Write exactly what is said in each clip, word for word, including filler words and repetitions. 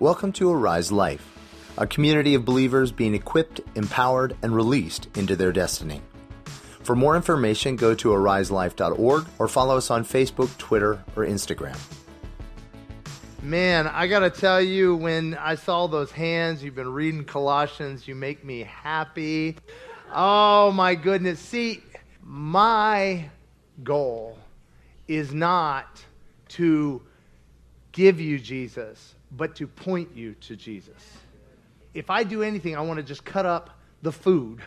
Welcome to Arise Life, a community of believers being equipped, empowered, and released into their destiny. For more information, go to arise life dot org or follow us on Facebook, Twitter, or Instagram. Man, I got to tell you, when I saw those hands, you've been reading Colossians, you make me happy. Oh my goodness. See, my goal is not to give you Jesus, but to point you to Jesus. If I do anything, I want to just cut up the food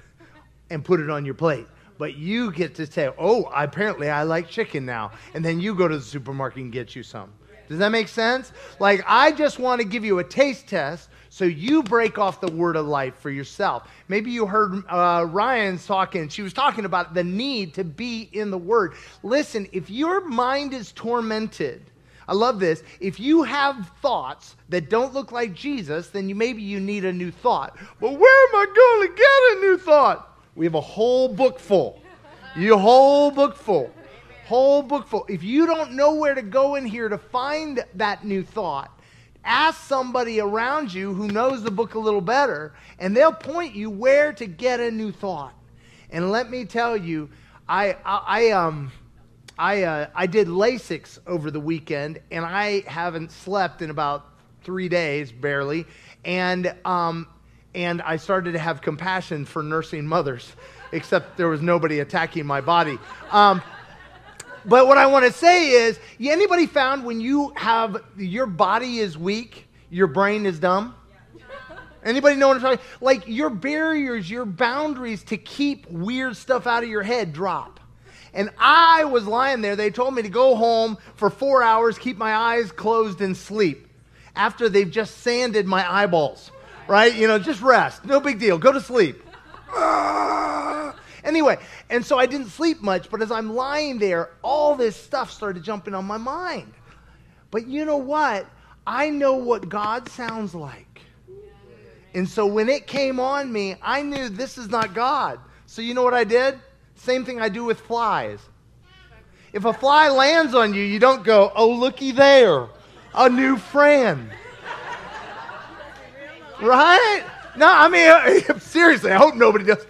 and put it on your plate. But you get to say, oh, apparently I like chicken now. And then you go to the supermarket and get you some. Does that make sense? Like, I just want to give you a taste test so you break off the word of life for yourself. Maybe you heard uh, Ryan's talking. She was talking about the need to be in the word. Listen, if your mind is tormented, I love this. If you have thoughts that don't look like Jesus, then you, maybe you need a new thought. But where am I going to get a new thought? We have a whole book full. Your whole book full. Whole book full. If you don't know where to go in here to find that new thought, ask somebody around you who knows the book a little better, and they'll point you where to get a new thought. And let me tell you, I, I, I um... I uh, I did LASIX over the weekend, and I haven't slept in about three days, barely. And um, and I started to have compassion for nursing mothers, except there was nobody attacking my body. Um, but what I want to say is, anybody found when you have, your body is weak, your brain is dumb? Anybody know what I'm talking about? Like, your barriers, your boundaries to keep weird stuff out of your head drop. And I was lying there. They told me to go home for four hours, keep my eyes closed and sleep after they've just sanded my eyeballs, right? You know, just rest. No big deal. Go to sleep. Anyway, and so I didn't sleep much, but as I'm lying there, all this stuff started jumping on my mind. But you know what? I know what God sounds like. And so when it came on me, I knew this is not God. So you know what I did? Same thing I do with flies. If a fly lands on you, you don't go, oh, looky there, a new friend. Right? No, I mean, seriously, I hope nobody does.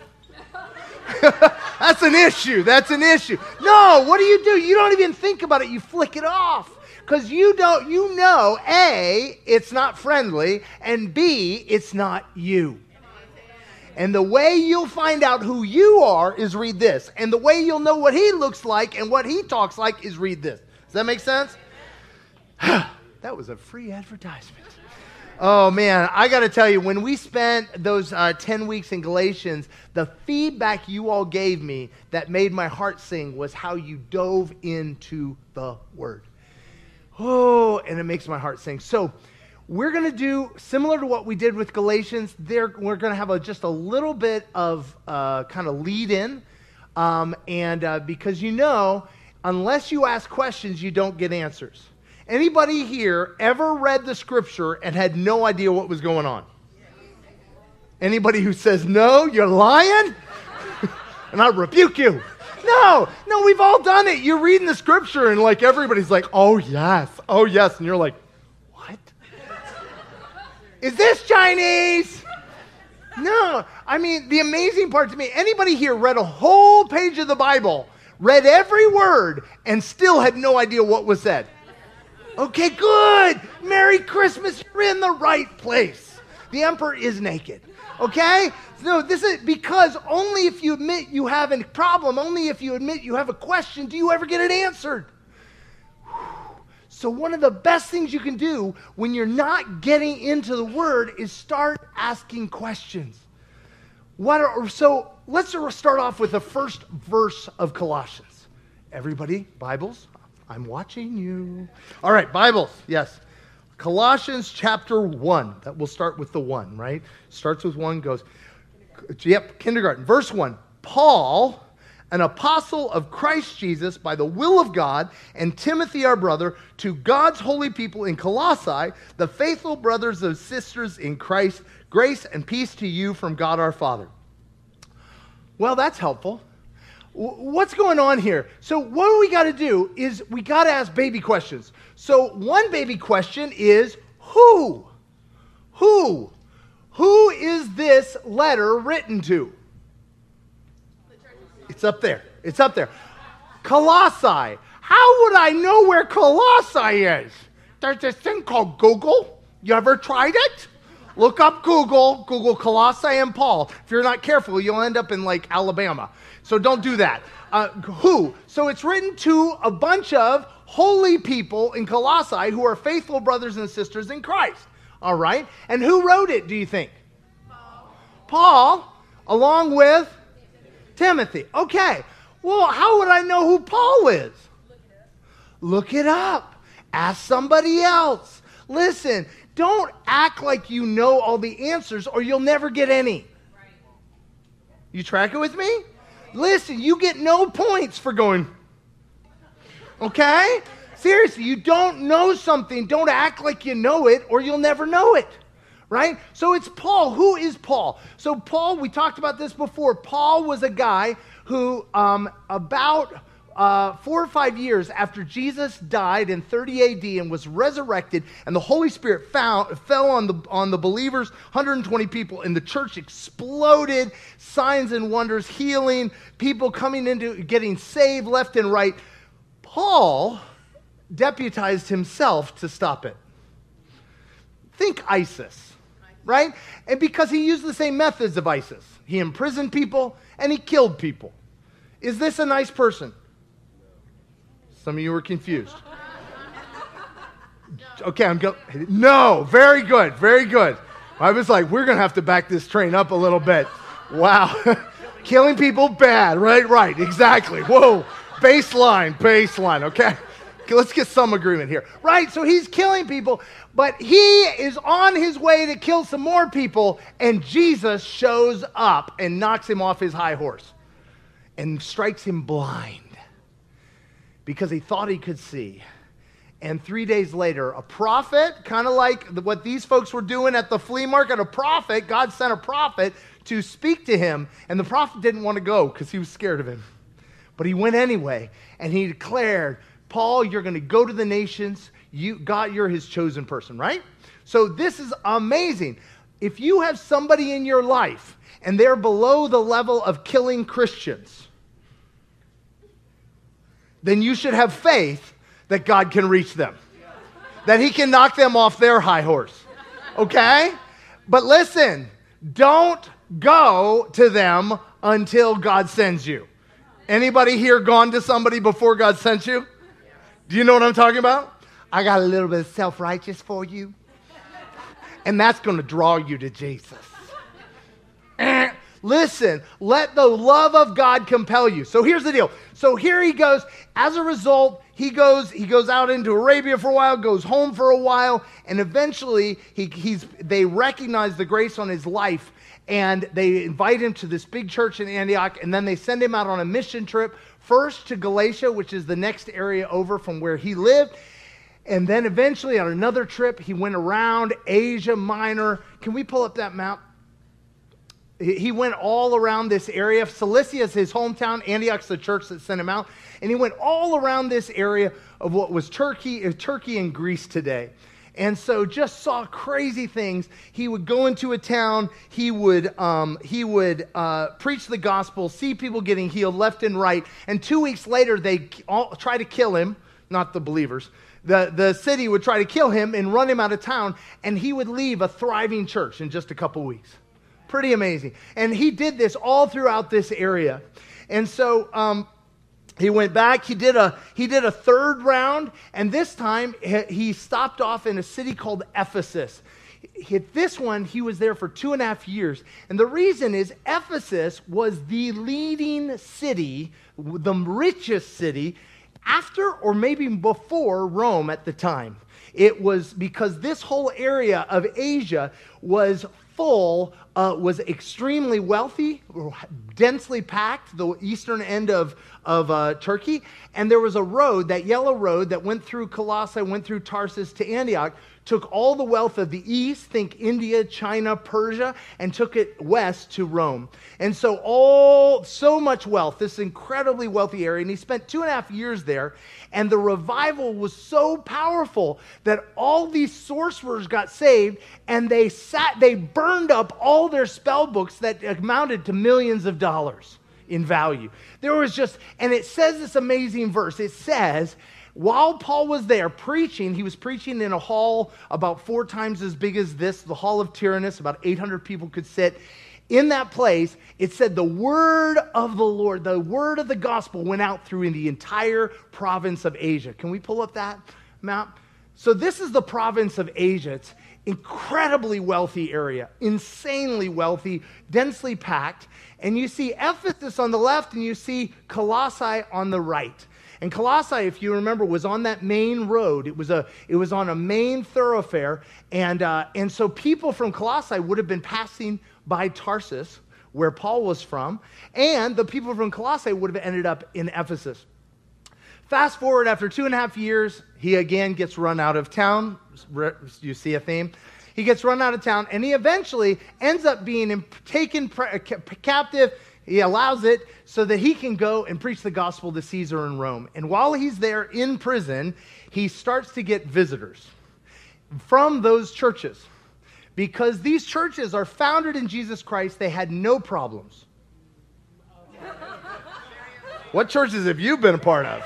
That's an issue. That's an issue. No, what do you do? You don't even think about it. You flick it off. Because you don't, you know, A, it's not friendly, and B, it's not you. And the way you'll find out who you are is read this. And the way you'll know what he looks like and what he talks like is read this. Does that make sense? That was a free advertisement. Oh, man, I got to tell you, when we spent those uh, ten weeks in Galatians, the feedback you all gave me that made my heart sing was how you dove into the Word. Oh, and it makes my heart sing. So, we're going to do, similar to what we did with Galatians, there, we're going to have a, just a little bit of uh, kind of lead-in. Um, and uh, because you know, unless you ask questions, you don't get answers. Anybody here ever read the scripture and had no idea what was going on? Anybody who says, no, you're lying? And I rebuke you. No, no, we've all done it. You're reading the scripture and like everybody's like, oh, yes, oh, yes. And you're like, is this Chinese? No. I mean, the amazing part to me, anybody here read a whole page of the Bible, read every word, and still had no idea what was said? Okay, good. Merry Christmas. You're in the right place. The emperor is naked. Okay? No, this is because only if you admit you have a problem, only if you admit you have a question, do you ever get it answered. So one of the best things you can do when you're not getting into the Word is start asking questions. What are, so let's start off with the first verse of Colossians. Everybody, Bibles, I'm watching you. All right, Bibles, yes. Colossians chapter one. That will start with the one, right? Starts with one, goes, yep, kindergarten. Verse one, Paul, an apostle of Christ Jesus by the will of God, and Timothy our brother, to God's holy people in Colossae, the faithful brothers and sisters in Christ, grace and peace to you from God our Father. Well, that's helpful. What's going on here? So what we got to do is we got to ask baby questions. So one baby question is, who? who? Who is this letter written to? It's up there. It's up there. Colossae. How would I know where Colossae is? There's this thing called Google. You ever tried it? Look up Google. Google Colossae and Paul. If you're not careful, you'll end up in like Alabama. So don't do that. Uh, who? So it's written to a bunch of holy people in Colossae who are faithful brothers and sisters in Christ. All right. And who wrote it, do you think? Paul. Paul, along with Timothy. Timothy. Okay. Well, how would I know who Paul is? Look it up. Look it up. Ask somebody else. Listen, don't act like you know all the answers or you'll never get any. Right. You track it with me? Right. Listen, you get no points for going. Okay? Seriously, you don't know something. Don't act like you know it or you'll never know it. Right? So it's Paul. Who is Paul? So Paul, we talked about this before. Paul was a guy who um, about uh, four or five years after Jesus died in thirty A D and was resurrected, and the Holy Spirit found, fell on the, on the believers, one hundred twenty people, and the church exploded, signs and wonders, healing, people coming into, getting saved left and right. Paul deputized himself to stop it. Think ISIS, right? And because he used the same methods of ISIS. He imprisoned people and he killed people. Is this a nice person? Some of you were confused. Okay, I'm going, no, very good, very good. I was like, we're going to have to back this train up a little bit. Wow. Killing people, bad, right? Right, exactly. Whoa, baseline, baseline, okay? Let's get some agreement here. Right, so he's killing people, but he is on his way to kill some more people, and Jesus shows up and knocks him off his high horse and strikes him blind because he thought he could see. And three days later, a prophet, kind of like what these folks were doing at the flea market, a prophet, God sent a prophet to speak to him, and the prophet didn't want to go because he was scared of him. But he went anyway, and he declared, Paul, you're going to go to the nations. You, God, you're his chosen person, right? So this is amazing. If you have somebody in your life and they're below the level of killing Christians, then you should have faith that God can reach them, that he can knock them off their high horse, okay? But listen, don't go to them until God sends you. Anybody here gone to somebody before God sent you? Do you know what I'm talking about? I got a little bit of self-righteous for you. And that's going to draw you to Jesus. Eh. Listen, let the love of God compel you. So here's the deal. So here he goes. As a result, he goes he goes out into Arabia for a while, goes home for a while, and eventually he, he's they recognize the grace on his life, and they invite him to this big church in Antioch, and then they send him out on a mission trip. First to Galatia, which is the next area over from where he lived. And then eventually on another trip, he went around Asia Minor. Can we pull up that map? He went all around this area. Cilicia is his hometown. Antioch's the church that sent him out. And he went all around this area of what was Turkey, Turkey and Greece today. And so just saw crazy things. He would go into a town. He would um, he would uh, preach the gospel, see people getting healed left and right. And two weeks later, they all try to kill him, not the believers. The, the city would try to kill him and run him out of town. And he would leave a thriving church in just a couple weeks. Pretty amazing. And he did this all throughout this area. And so Um, He went back, he did a he did a third round, and this time he stopped off in a city called Ephesus. At this one, he was there for two and a half years. And the reason is Ephesus was the leading city, the richest city, after or maybe before Rome at the time. It was because this whole area of Asia was full, uh, was extremely wealthy, densely packed, the eastern end of, of uh, Turkey. And there was a road, that yellow road that went through Colossae, went through Tarsus to Antioch took all the wealth of the East, think India, China, Persia, and took it west to Rome. And so all, so much wealth, this incredibly wealthy area, and he spent two and a half years there, and the revival was so powerful that all these sorcerers got saved, and they sat, they burned up all their spell books that amounted to millions of dollars in value. There was just, and it says this amazing verse, it says, while Paul was there preaching, he was preaching in a hall about four times as big as this, the Hall of Tyrannus, about eight hundred people could sit. In that place, it said the word of the Lord, the word of the gospel went out through the entire province of Asia. Can we pull up that map? So this is the province of Asia. It's incredibly wealthy area, insanely wealthy, densely packed. And you see Ephesus on the left and you see Colossae on the right. And Colossae, if you remember, was on that main road. It was a, it was on a main thoroughfare. And, uh, and so people from Colossae would have been passing by Tarsus, where Paul was from, and the people from Colossae would have ended up in Ephesus. Fast forward, after two and a half years, he again gets run out of town. You see a theme? He gets run out of town, and he eventually ends up being taken captive. He allows it so that he can go and preach the gospel to Caesar in Rome. And while he's there in prison, he starts to get visitors from those churches. Because these churches are founded in Jesus Christ, they had no problems. What churches have you been a part of?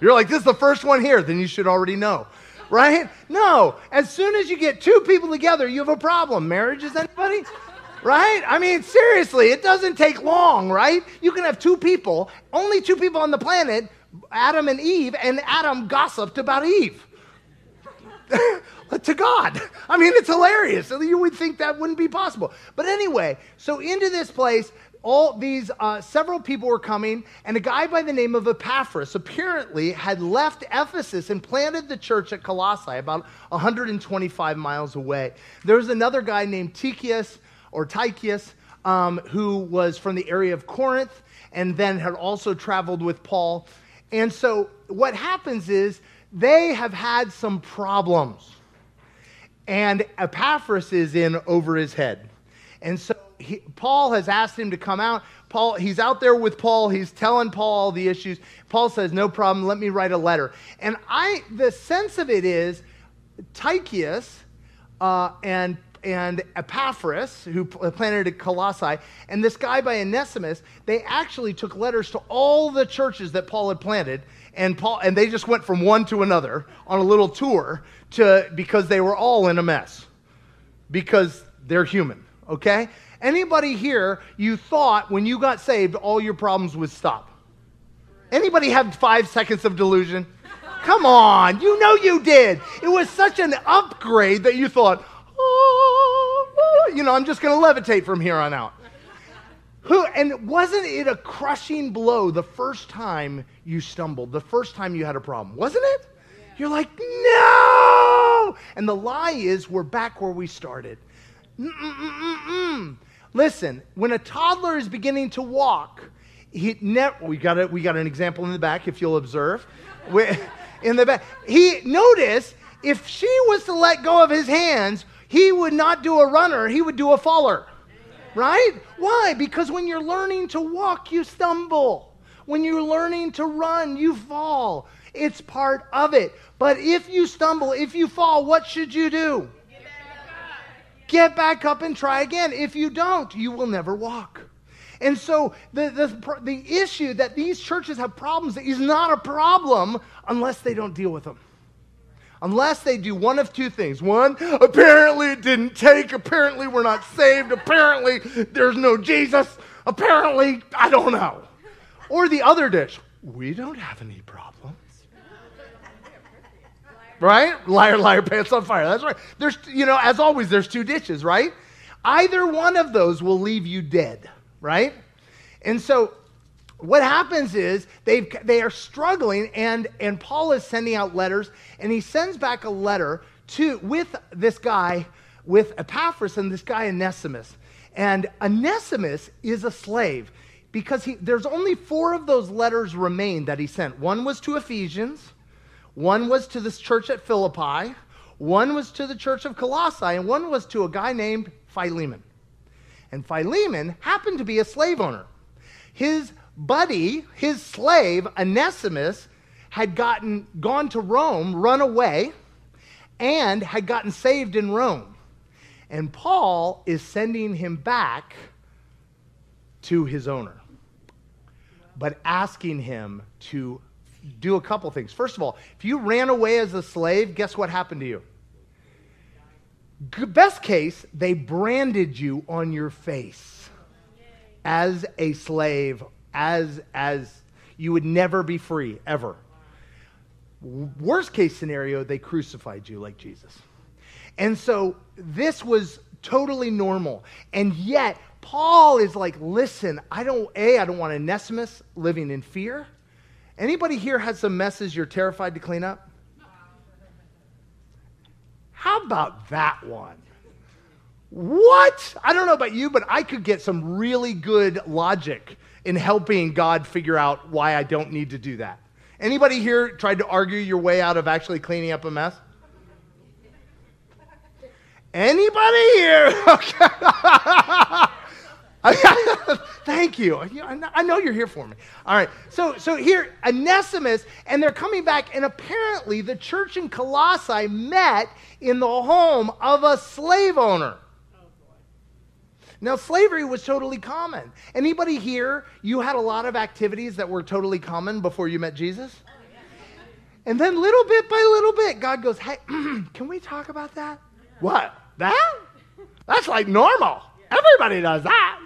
You're like, this is the first one here, then you should already know. Right? No. As soon as you get two people together, you have a problem. Marriage is anybody? Right? I mean, seriously, it doesn't take long, right? You can have two people, only two people on the planet, Adam and Eve, and Adam gossiped about Eve. To God. I mean, it's hilarious. You would think that wouldn't be possible. But anyway, so into this place, all these, uh, several people were coming, and a guy by the name of Epaphras apparently had left Ephesus and planted the church at Colossae, about one hundred twenty-five miles away. There was another guy named Tychicus, or Tychicus, um, who was from the area of Corinth and then had also traveled with Paul. And so what happens is they have had some problems. And Epaphras is in over his head. And so he, Paul has asked him to come out. Paul, he's out there with Paul. He's telling Paul all the issues. Paul says, no problem, let me write a letter. And I, the sense of it is Tychicus uh, and and Epaphras, who planted at Colossae, and this guy by Onesimus, they actually took letters to all the churches that Paul had planted, and Paul and they just went from one to another on a little tour to because they were all in a mess, because they're human, okay? Anybody here, you thought when you got saved, all your problems would stop? Anybody have five seconds of delusion? Come on, you know you did. It was such an upgrade that you thought, you know, I'm just going to levitate from here on out. Who, and wasn't it a crushing blow the first time you stumbled, the first time you had a problem, wasn't it? Yeah. You're like, no! And the lie is we're back where we started. Mm-mm-mm-mm. Listen, when a toddler is beginning to walk, he ne- we got a, we got an example in the back, if you'll observe. in the back, he notice if she was to let go of his hands, he would not do a runner, he would do a faller, right? Why? Because when you're learning to walk, you stumble. When you're learning to run, you fall. It's part of it. But if you stumble, if you fall, what should you do? Get back up, Get back up and try again. If you don't, you will never walk. And so the, the, the issue that these churches have problems is not a problem unless they don't deal with them. Unless they do one of two things. One, apparently it didn't take. Apparently we're not saved. Apparently there's no Jesus. Apparently, I don't know. Or the other dish, we don't have any problems. Right? Liar, liar, pants on fire. That's right. There's, you know, as always, there's two dishes, right? Either one of those will leave you dead, right? And so what happens is they've, they are struggling, and, and Paul is sending out letters, and he sends back a letter to with this guy, with Epaphras and this guy Onesimus. And Onesimus is a slave because he, there's only four of those letters remain that he sent. One was to Ephesians, one was to this church at Philippi, One was to the church of Colossae, and one was to a guy named Philemon. And Philemon happened to be a slave owner. His buddy, his slave, Onesimus, had gotten gone to Rome, run away, and had gotten saved in Rome. And Paul is sending him back to his owner, but asking him to do a couple things. First of all, if you ran away as a slave, guess what happened to you? Best case, they branded you on your face as a slave, as as you would never be free, ever. Worst case scenario, they crucified you like Jesus. And so this was totally normal. And yet, Paul is like, listen, I don't, A, I don't want Onesimus living in fear. Anybody here has some messes you're terrified to clean up? How about that one? What? I don't know about you, but I could get some really good logic in helping God figure out why I don't need to do that. Anybody here tried to argue your way out of actually cleaning up a mess? Anybody here? Okay. Thank you. I know you're here for me. All right. So, so here, Onesimus, and they're coming back, and apparently the church in Colossae met in the home of a slave owner. Now, slavery was totally common. Anybody here, you had a lot of activities that were totally common before you met Jesus? And then little bit by little bit, God goes, hey, can we talk about that? What? That? That's like normal. Everybody does that.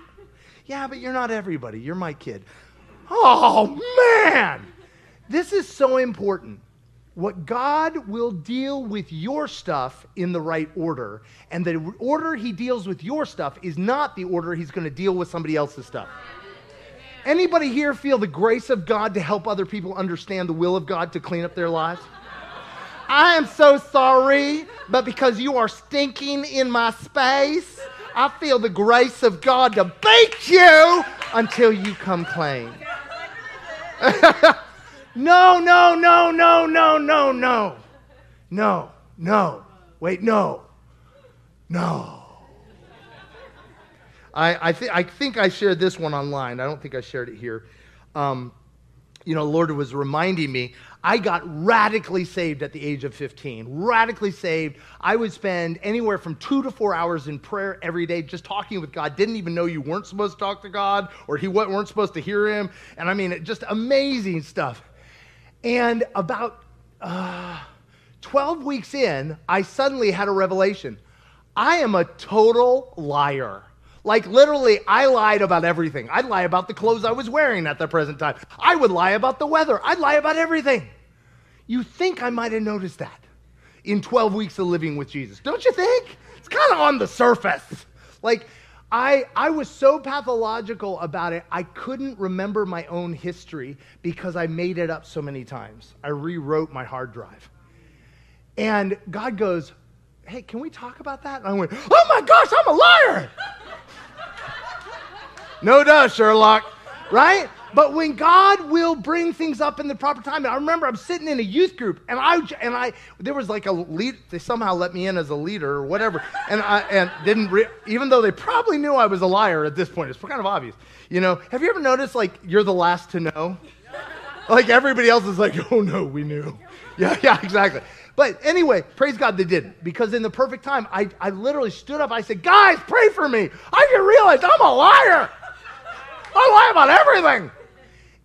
Yeah, but you're not everybody. You're my kid. Oh, man. This is so important. What God will deal with your stuff in the right order, and the order he deals with your stuff is not the order he's going to deal with somebody else's stuff. Anybody here feel the grace of God to help other people understand the will of God to clean up their lives? I am so sorry, but because you are stinking in my space, I feel the grace of God to beat you until you come clean. No, no, no, no, no, no, no. No, no. Wait, no. No. I I, th- I think I shared this one online. I don't think I shared it here. Um, you know, Lord was reminding me, I got radically saved at the age of fifteen. Radically saved. I would spend anywhere from two to four hours in prayer every day, just talking with God. Didn't even know you weren't supposed to talk to God, or he weren't supposed to hear him. And I mean, just amazing stuff. And about uh, twelve weeks in, I suddenly had a revelation. I am a total liar. Like literally, I lied about everything. I'd lie about the clothes I was wearing at the present time. I would lie about the weather. I'd lie about everything. You think I might have noticed that in twelve weeks of living with Jesus. Don't you think? It's kind of on the surface. Like I, I was so pathological about it, I couldn't remember my own history because I made it up so many times. I rewrote my hard drive. And God goes, hey, can we talk about that? And I went, oh my gosh, I'm a liar. No duh, Sherlock, right? But when God will bring things up in the proper time, and I remember I'm sitting in a youth group, and I and I there was like a lead. They somehow let me in as a leader or whatever, and I and didn't re- even though they probably knew I was a liar at this point. It's kind of obvious, you know. Have you ever noticed like you're the last to know? Like everybody else is like, oh no, we knew. Yeah, yeah, exactly. But anyway, praise God they didn't, because in the perfect time, I I literally stood up. I said, guys, pray for me. I just realized I'm a liar. I lie about everything.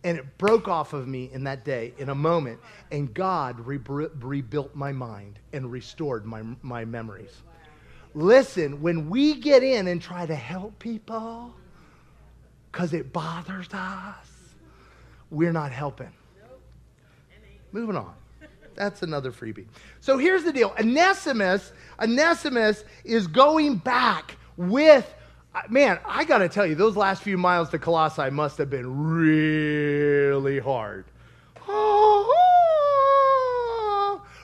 And it broke off of me in that day, in a moment, and God re- rebuilt my mind and restored my, my memories. Listen, when we get in and try to help people because it bothers us, we're not helping. Moving on. That's another freebie. So here's the deal. Onesimus, Onesimus is going back with Man, I got to tell you, those last few miles to Colossae must have been really hard.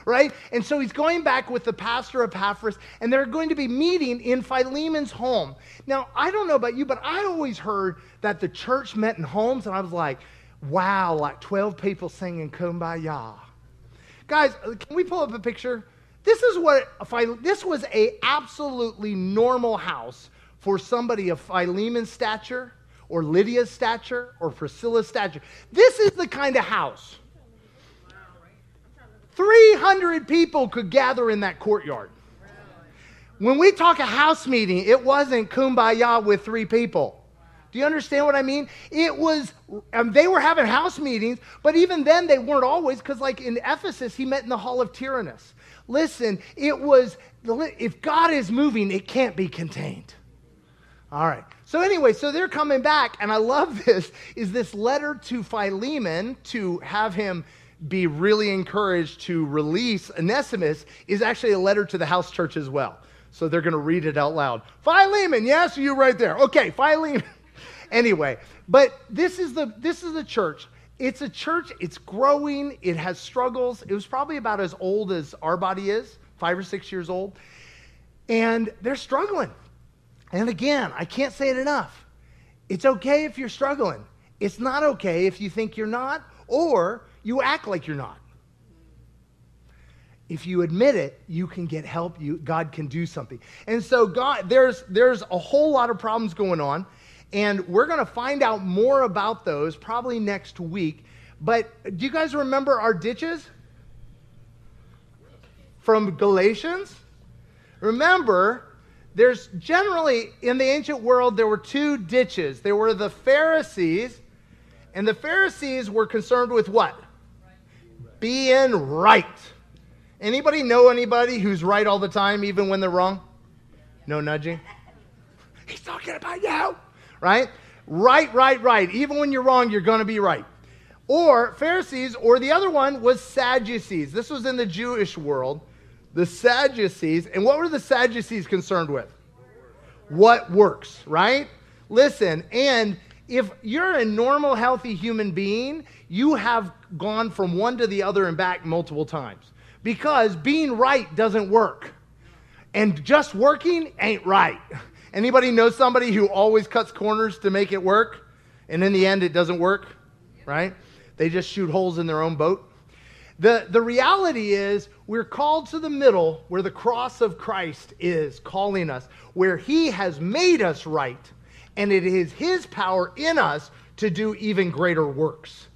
Right? And so he's going back with the pastor Epaphras, and they're going to be meeting in Philemon's home. Now, I don't know about you, but I always heard that the church met in homes, and I was like, wow, like twelve people singing Kumbaya. Guys, can we pull up a picture? This is what Phile- this was an absolutely normal house for somebody of Philemon's stature, or Lydia's stature, or Priscilla's stature. This is the kind of house. three hundred people could gather in that courtyard. When we talk a house meeting, it wasn't kumbaya with three people. Do you understand what I mean? It was, um, they were having house meetings, but even then they weren't always, because like in Ephesus, he met in the Hall of Tyrannus. Listen, it was, if God is moving, it can't be contained. All right. So anyway, so they're coming back, and I love this, is this letter to Philemon to have him be really encouraged to release Onesimus is actually a letter to the house church as well. So they're going to read it out loud. Philemon, yes, you right there. Okay, Philemon. Anyway, but this is the this is the church. It's a church. It's growing. It has struggles. It was probably about as old as our body is, five or six years old. And they're struggling. And again, I can't say it enough. It's okay if you're struggling. It's not okay if you think you're not, or you act like you're not. If you admit it, you can get help. You, God can do something. And so God, there's, there's a whole lot of problems going on, and we're going to find out more about those probably next week. But do you guys remember our ditches from Galatians? Remember, there's generally, in the ancient world, there were two ditches. There were the Pharisees, and the Pharisees were concerned with what? Being right. Anybody know anybody who's right all the time, even when they're wrong? No nudging? He's talking about you, right? Right, right, right. Even when you're wrong, you're going to be right. Or Pharisees, or the other one was Sadducees. This was in the Jewish world. The Sadducees. And what were the Sadducees concerned with? What works, right? Listen, and if you're a normal, healthy human being, you have gone from one to the other and back multiple times. Because being right doesn't work. And just working ain't right. Anybody know somebody who always cuts corners to make it work? And in the end, it doesn't work, right? They just shoot holes in their own boat. The, the reality is we're called to the middle where the cross of Christ is calling us, where he has made us right, and it is his power in us to do even greater works.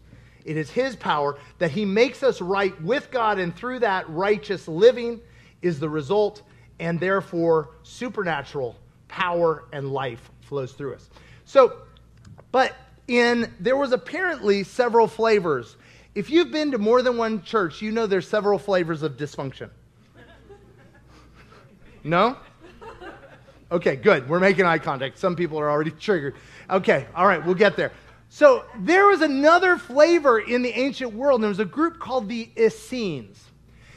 It is his power that he makes us right with God, and through that, righteous living is the result, and therefore supernatural power and life flows through us. So, but in there was apparently several flavors. If you've been to more than one church, you know there's several flavors of dysfunction. No? Okay, good. We're making eye contact. Some people are already triggered. Okay, all right, we'll get there. So there was another flavor in the ancient world, and there was a group called the Essenes.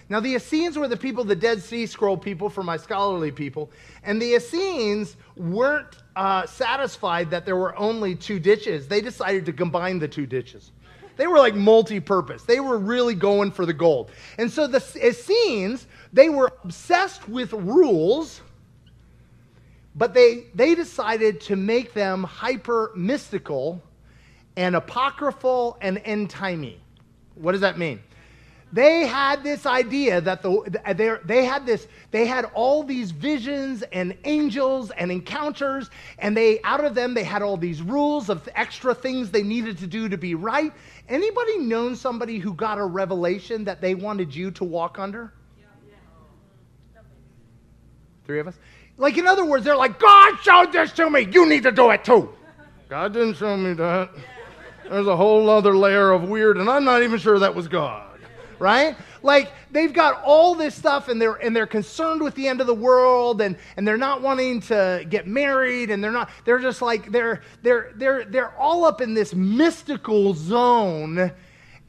Now, the Essenes were the people, the Dead Sea Scroll people, for my scholarly people, and the Essenes weren't uh, satisfied that there were only two ditches. They decided to combine the two ditches. They were like multi-purpose. They were really going for the gold. And so the Essenes, they were obsessed with rules, but they, they decided to make them hyper-mystical and apocryphal and end-timey. What does that mean? They had this idea that the they, they had this they had all these visions and angels and encounters, and they out of them they had all these rules of extra things they needed to do to be right. Anybody known somebody who got a revelation that they wanted you to walk under? Three of us. Like in other words, they're like, God showed this to me. You need to do it too. God didn't show me that. There's a whole other layer of weird, and I'm not even sure that was God, right? Like, they've got all this stuff, and they're and they're concerned with the end of the world, and, and they're not wanting to get married, and they're not, they're just like, they're, they're, they're, they're all up in this mystical zone,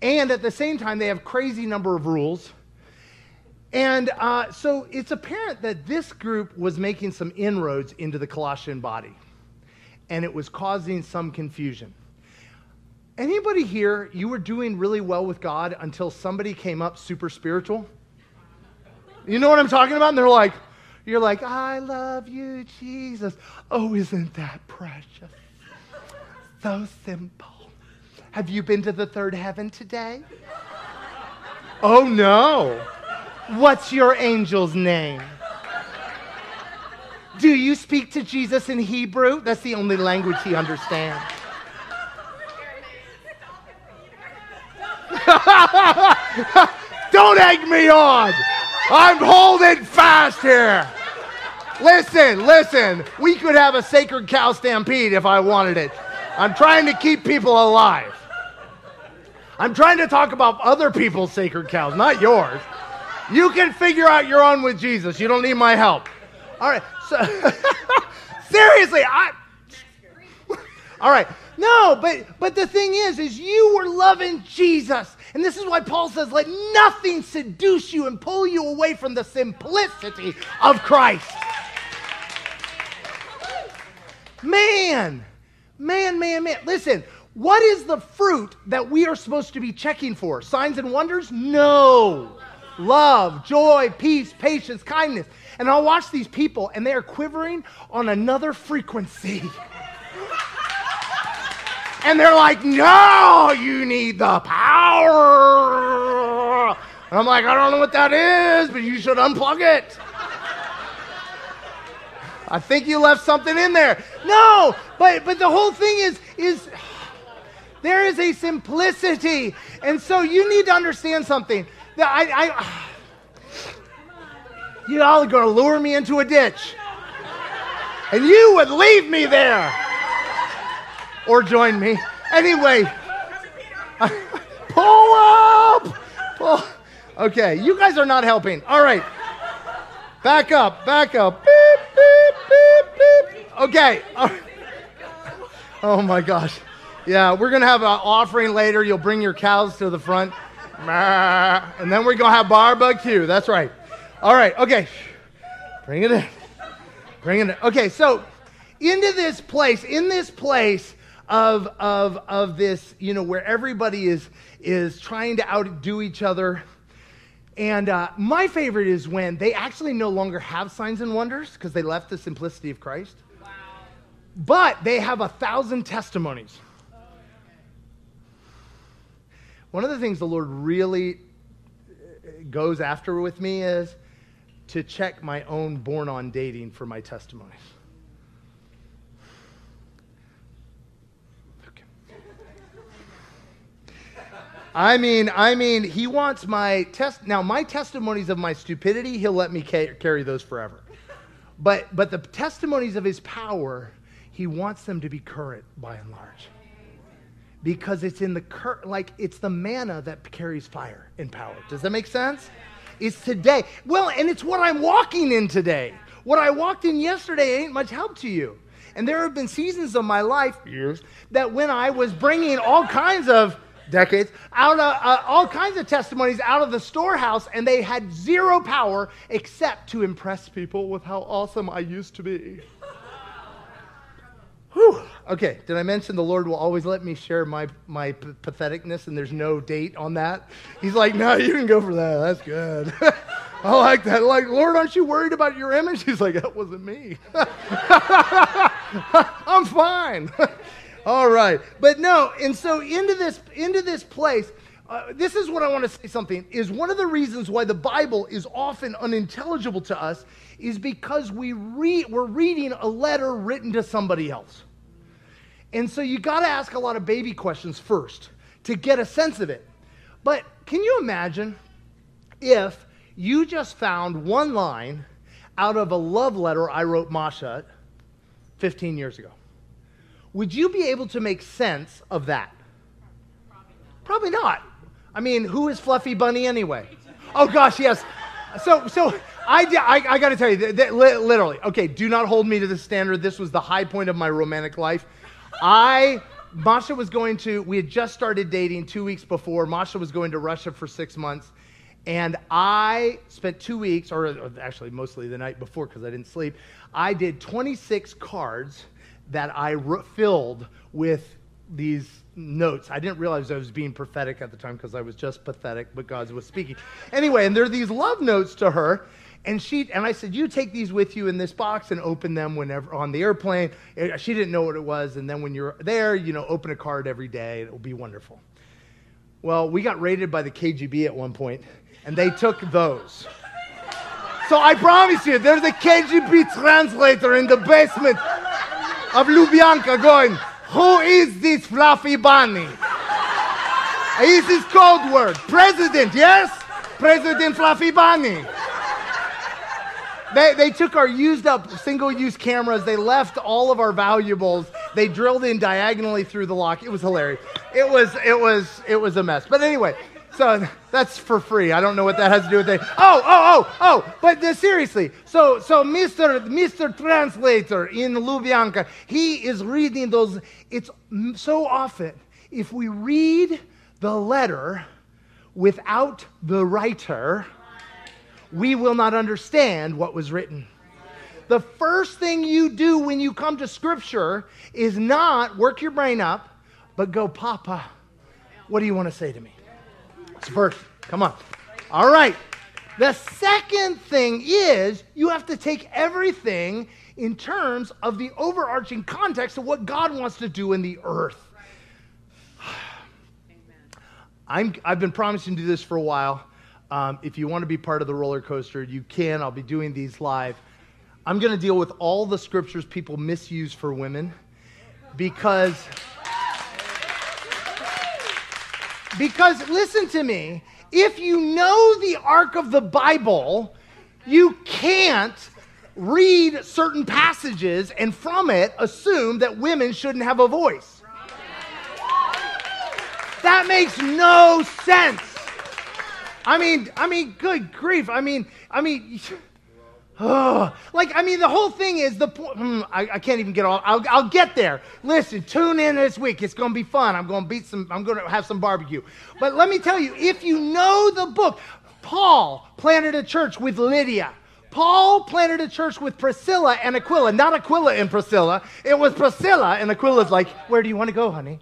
and at the same time, they have crazy number of rules. And uh, so it's apparent that this group was making some inroads into the Colossian body, and it was causing some confusion. Anybody here, you were doing really well with God until somebody came up super spiritual? You know what I'm talking about? And they're like, you're like, I love you, Jesus. Oh, isn't that precious? So simple. Have you been to the third heaven today? Oh, no. What's your angel's name? Do you speak to Jesus in Hebrew? That's the only language he understands. Don't egg me on. I'm holding fast here. Listen, listen. We could have a sacred cow stampede if I wanted it. I'm trying to keep people alive. I'm trying to talk about other people's sacred cows, not yours. You can figure out your own with Jesus. You don't need my help. All right. So seriously, I. All right. No, but but the thing is, is you were loving Jesus. And this is why Paul says, let nothing seduce you and pull you away from the simplicity of Christ. Man, man, man, man. Listen, what is the fruit that we are supposed to be checking for? Signs and wonders? No. Love, joy, peace, patience, kindness. And I'll watch these people, and they are quivering on another frequency. And they're like, no, you need the power. And I'm like, I don't know what that is, but you should unplug it. I think you left something in there. No, but but the whole thing is, is there is a simplicity. And so you need to understand something. That I, I, you all are going to lure me into a ditch. And you would leave me there. Or join me. Anyway, pull up. Pull. Okay, you guys are not helping. All right. Back up, back up. Beep, beep, beep, beep. Okay. Oh my gosh. Yeah, we're going to have an offering later. You'll bring your cows to the front. And then we're going to have barbecue. That's right. All right, okay. Bring it in. Bring it in. Okay, so into this place, in this place, Of of of this, you know, where everybody is is trying to outdo each other, and uh, my favorite is when they actually no longer have signs and wonders because they left the simplicity of Christ. Wow. But they have a thousand testimonies. Oh, okay. One of the things the Lord really goes after with me is to check my own born-on dating for my testimonies. I mean, I mean, he wants my test. Now, my testimonies of my stupidity, he'll let me ca- carry those forever. But, but the testimonies of his power, he wants them to be current by and large, because it's in the cur- like it's the manna that carries fire and power. Does that make sense? It's today. Well, and it's what I'm walking in today. What I walked in yesterday ain't much help to you. And there have been seasons of my life years that when I was bringing all kinds of decades, out of uh, all kinds of testimonies out of the storehouse, and they had zero power except to impress people with how awesome I used to be. Whew. Okay, did I mention the Lord will always let me share my, my p- patheticness, and there's no date on that? He's like, no, you can go for that. That's good. I like that. Like, Lord, aren't you worried about your image? He's like, that wasn't me. I'm fine. All right. But no, and so into this into this place, uh, this is what I want to say something, is one of the reasons why the Bible is often unintelligible to us is because we read, we're reading a letter written to somebody else. And so you got to ask a lot of baby questions first to get a sense of it. But can you imagine if you just found one line out of a love letter I wrote Masha fifteen years ago? Would you be able to make sense of that? Probably not. Probably not. I mean, who is Fluffy Bunny anyway? Oh gosh, yes. So, so I, I, I got to tell you, that, that, literally. Okay, do not hold me to the standard. This was the high point of my romantic life. I, Masha was going to. We had just started dating two weeks before. Masha was going to Russia for six months, and I spent two weeks, or actually mostly the night before because I didn't sleep. I did twenty-six cards that I re- filled with these notes. I didn't realize I was being prophetic at the time because I was just pathetic, but God was speaking. Anyway, and there are these love notes to her, and she and I said, you take these with you in this box and open them whenever on the airplane. She didn't know what it was, and then when you're there, you know, open a card every day. It will be wonderful. Well, we got raided by the K G B at one point, and they took those. So I promise you, there's a K G B translator in the basement of Lubyanka going, who is this fluffy bunny? This is code word. President, yes? President Fluffy Bunny. They, they took our used up single-use cameras. They left all of our valuables. They drilled in diagonally through the lock. It was hilarious. It was, it was, it was a mess. But anyway, so that's for free. I don't know what that has to do with it. Oh, oh, oh, oh. But the, seriously, so so Mister Mister Translator in Lubyanka, he is reading those. It's so often, if we read the letter without the writer, we will not understand what was written. The first thing you do when you come to Scripture is not work your brain up, but go, Papa, what do you want to say to me? It's first. Come on. All right. The second thing is you have to take everything in terms of the overarching context of what God wants to do in the earth. I'm, I've been promising to do this for a while. Um, if you want to be part of the roller coaster, you can. I'll be doing these live. I'm going to deal with all the scriptures people misuse for women because, because listen to me, if you know the arc of the Bible, you can't read certain passages and from it assume that women shouldn't have a voice. That makes no sense. I mean, I mean, good grief. I mean, I mean, oh, like, I mean, the whole thing is the point. Mm, I, I can't even get all. I'll, I'll get there. Listen, tune in this week. It's going to be fun. I'm going to beat some. I'm going to have some barbecue. But let me tell you, if you know the book, Paul planted a church with Lydia. Paul planted a church with Priscilla and Aquila. Not Aquila and Priscilla. It was Priscilla and Aquila's like, where do you want to go, honey?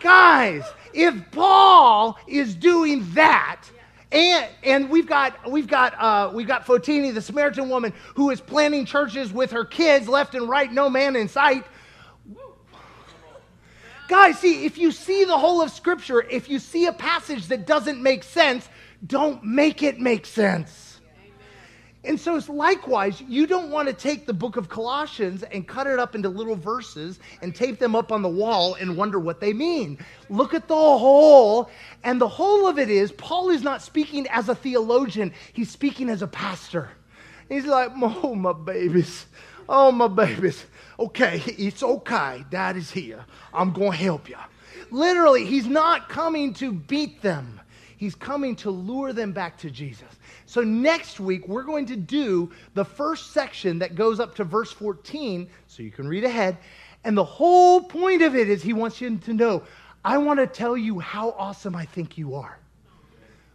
Guys, if Paul is doing that, and and we've got we've got uh, we've got Fotini, the Samaritan woman, who is planting churches with her kids left and right, no man in sight. Guys, see, if you see the whole of Scripture, if you see a passage that doesn't make sense, don't make it make sense. And so it's likewise, you don't want to take the book of Colossians and cut it up into little verses and tape them up on the wall and wonder what they mean. Look at the whole, and the whole of it is, Paul is not speaking as a theologian, he's speaking as a pastor. And he's like, oh, my babies, oh, my babies. Okay, it's okay, Dad is here. I'm going to help you. Literally, he's not coming to beat them. He's coming to lure them back to Jesus. So next week, we're going to do the first section that goes up to verse fourteen, so you can read ahead. And the whole point of it is he wants you to know, I want to tell you how awesome I think you are.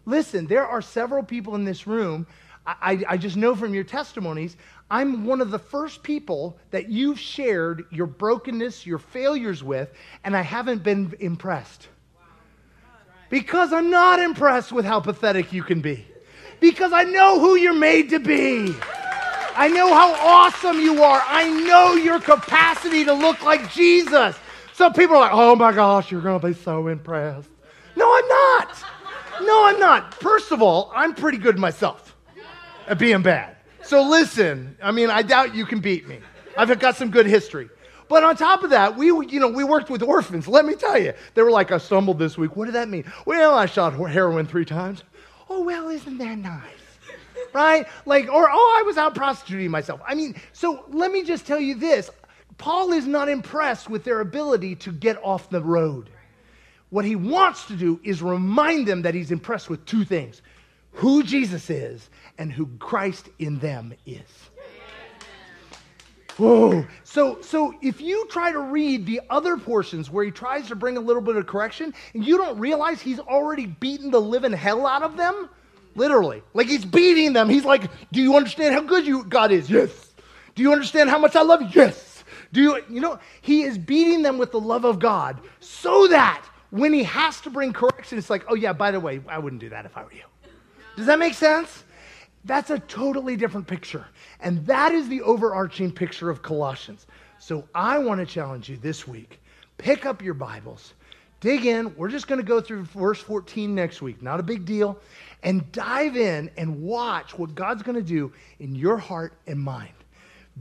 Listen, there are several people in this room, I, I just know from your testimonies, I'm one of the first people that you've shared your brokenness, your failures with, and I haven't been impressed. Because I'm not impressed with how pathetic you can be. Because I know who you're made to be. I know how awesome you are. I know your capacity to look like Jesus. So people are like, oh my gosh, you're going to be so impressed. No, I'm not. No, I'm not. First of all, I'm pretty good myself at being bad. So listen, I mean, I doubt you can beat me. I've got some good history. But on top of that, we you know we worked with orphans. Let me tell you, they were like, I stumbled this week. What did that mean? Well, I shot heroin three times. Oh, well, isn't that nice, right? Like, or, oh, I was out prostituting myself. I mean, so let me just tell you this. Paul is not impressed with their ability to get off the road. What he wants to do is remind them that he's impressed with two things, who Jesus is and who Christ in them is. Whoa. So, so if you try to read the other portions where he tries to bring a little bit of correction, and you don't realize he's already beaten the living hell out of them, literally. Like, he's beating them. He's like, do you understand how good you God is? Yes. Do you understand how much I love you? Yes. Do you, you know, he is beating them with the love of God so that when he has to bring correction, it's like, oh, yeah, by the way, I wouldn't do that if I were you. Does that make sense? That's a totally different picture. And that is the overarching picture of Colossians. So I want to challenge you this week. Pick up your Bibles, dig in. We're just going to go through verse fourteen next week. Not a big deal. And dive in and watch what God's going to do in your heart and mind.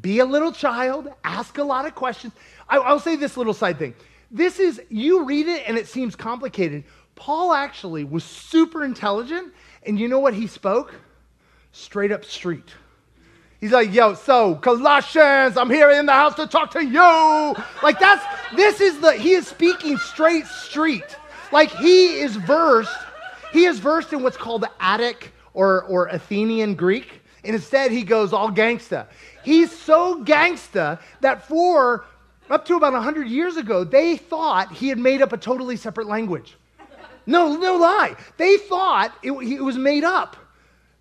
Be a little child. Ask a lot of questions. I, I'll say this little side thing. This is, you read it and it seems complicated. Paul actually was super intelligent. And you know what he spoke? Straight up street. He's like, yo, so Colossians, I'm here in the house to talk to you. Like that's, this is the, he is speaking straight street. Like he is versed, he is versed in what's called the Attic or, or Athenian Greek. And instead he goes all gangsta. He's so gangsta that for up to about one hundred years ago, they thought he had made up a totally separate language. No, no lie. They thought it, it was made up.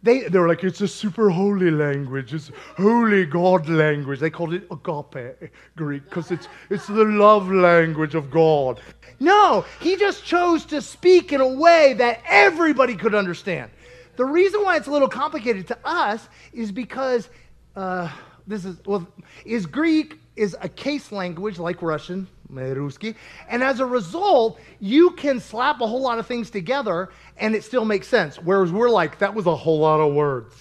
They, they were like, it's a super holy language. It's holy God language. They called it agape Greek because it's, it's the love language of God. No, he just chose to speak in a way that everybody could understand. The reason why it's a little complicated to us is because uh, this is, well, is Greek is a case language like Russian, Ruski, and as a result, you can slap a whole lot of things together and it still makes sense. Whereas we're like, that was a whole lot of words,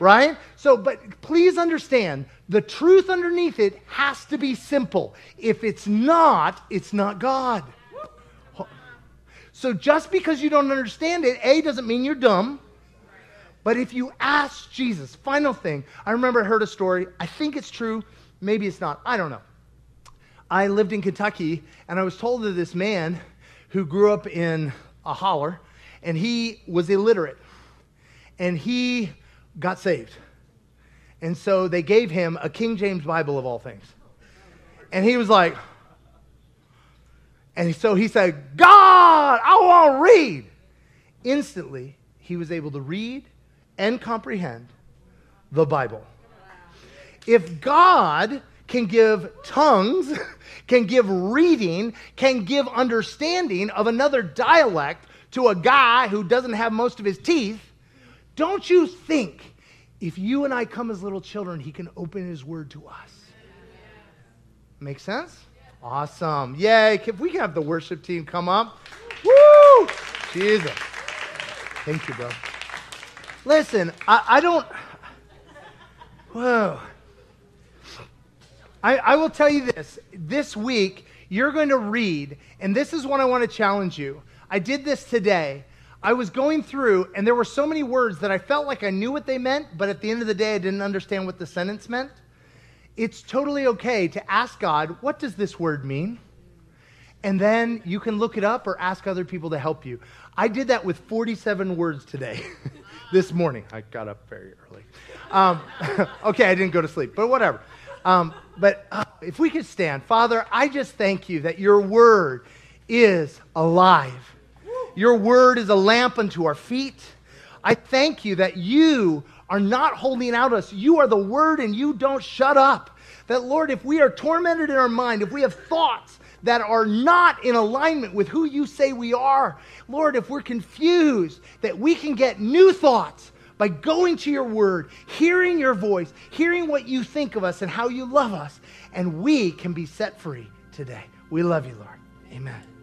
right? So, but please understand, the truth underneath it has to be simple. If it's not, it's not God. So just because you don't understand it, A, doesn't mean you're dumb. But if you ask Jesus, final thing, I remember I heard a story. I think it's true. Maybe it's not. I don't know. I lived in Kentucky, and I was told of this man who grew up in a holler, and he was illiterate, and he got saved. And so they gave him a King James Bible of all things. And he was like, and so he said, God, I want to read. Instantly, he was able to read and comprehend the Bible. If God can give tongues, can give reading, can give understanding of another dialect to a guy who doesn't have most of his teeth, don't you think if you and I come as little children, he can open his word to us? Make sense? Awesome. Yay. If we can have the worship team come up. Woo! Jesus. Thank you, bro. Listen, I, I don't... Whoa. I, I will tell you this. This week, you're going to read, and this is what I want to challenge you. I did this today. I was going through, and there were so many words that I felt like I knew what they meant, but at the end of the day, I didn't understand what the sentence meant. It's totally okay to ask God, what does this word mean? And then you can look it up or ask other people to help you. I did that with forty-seven words today, this morning. I got up very early. Um, okay, I didn't go to sleep, but whatever. Um, but uh, if we could stand, Father, I just thank you that your word is alive. Your word is a lamp unto our feet. I thank you that you are not holding out us. You are the word and you don't shut up. That, Lord, if we are tormented in our mind, if we have thoughts that are not in alignment with who you say we are, Lord, if we're confused, that we can get new thoughts by going to your word, hearing your voice, hearing what you think of us and how you love us, and we can be set free today. We love you, Lord. Amen.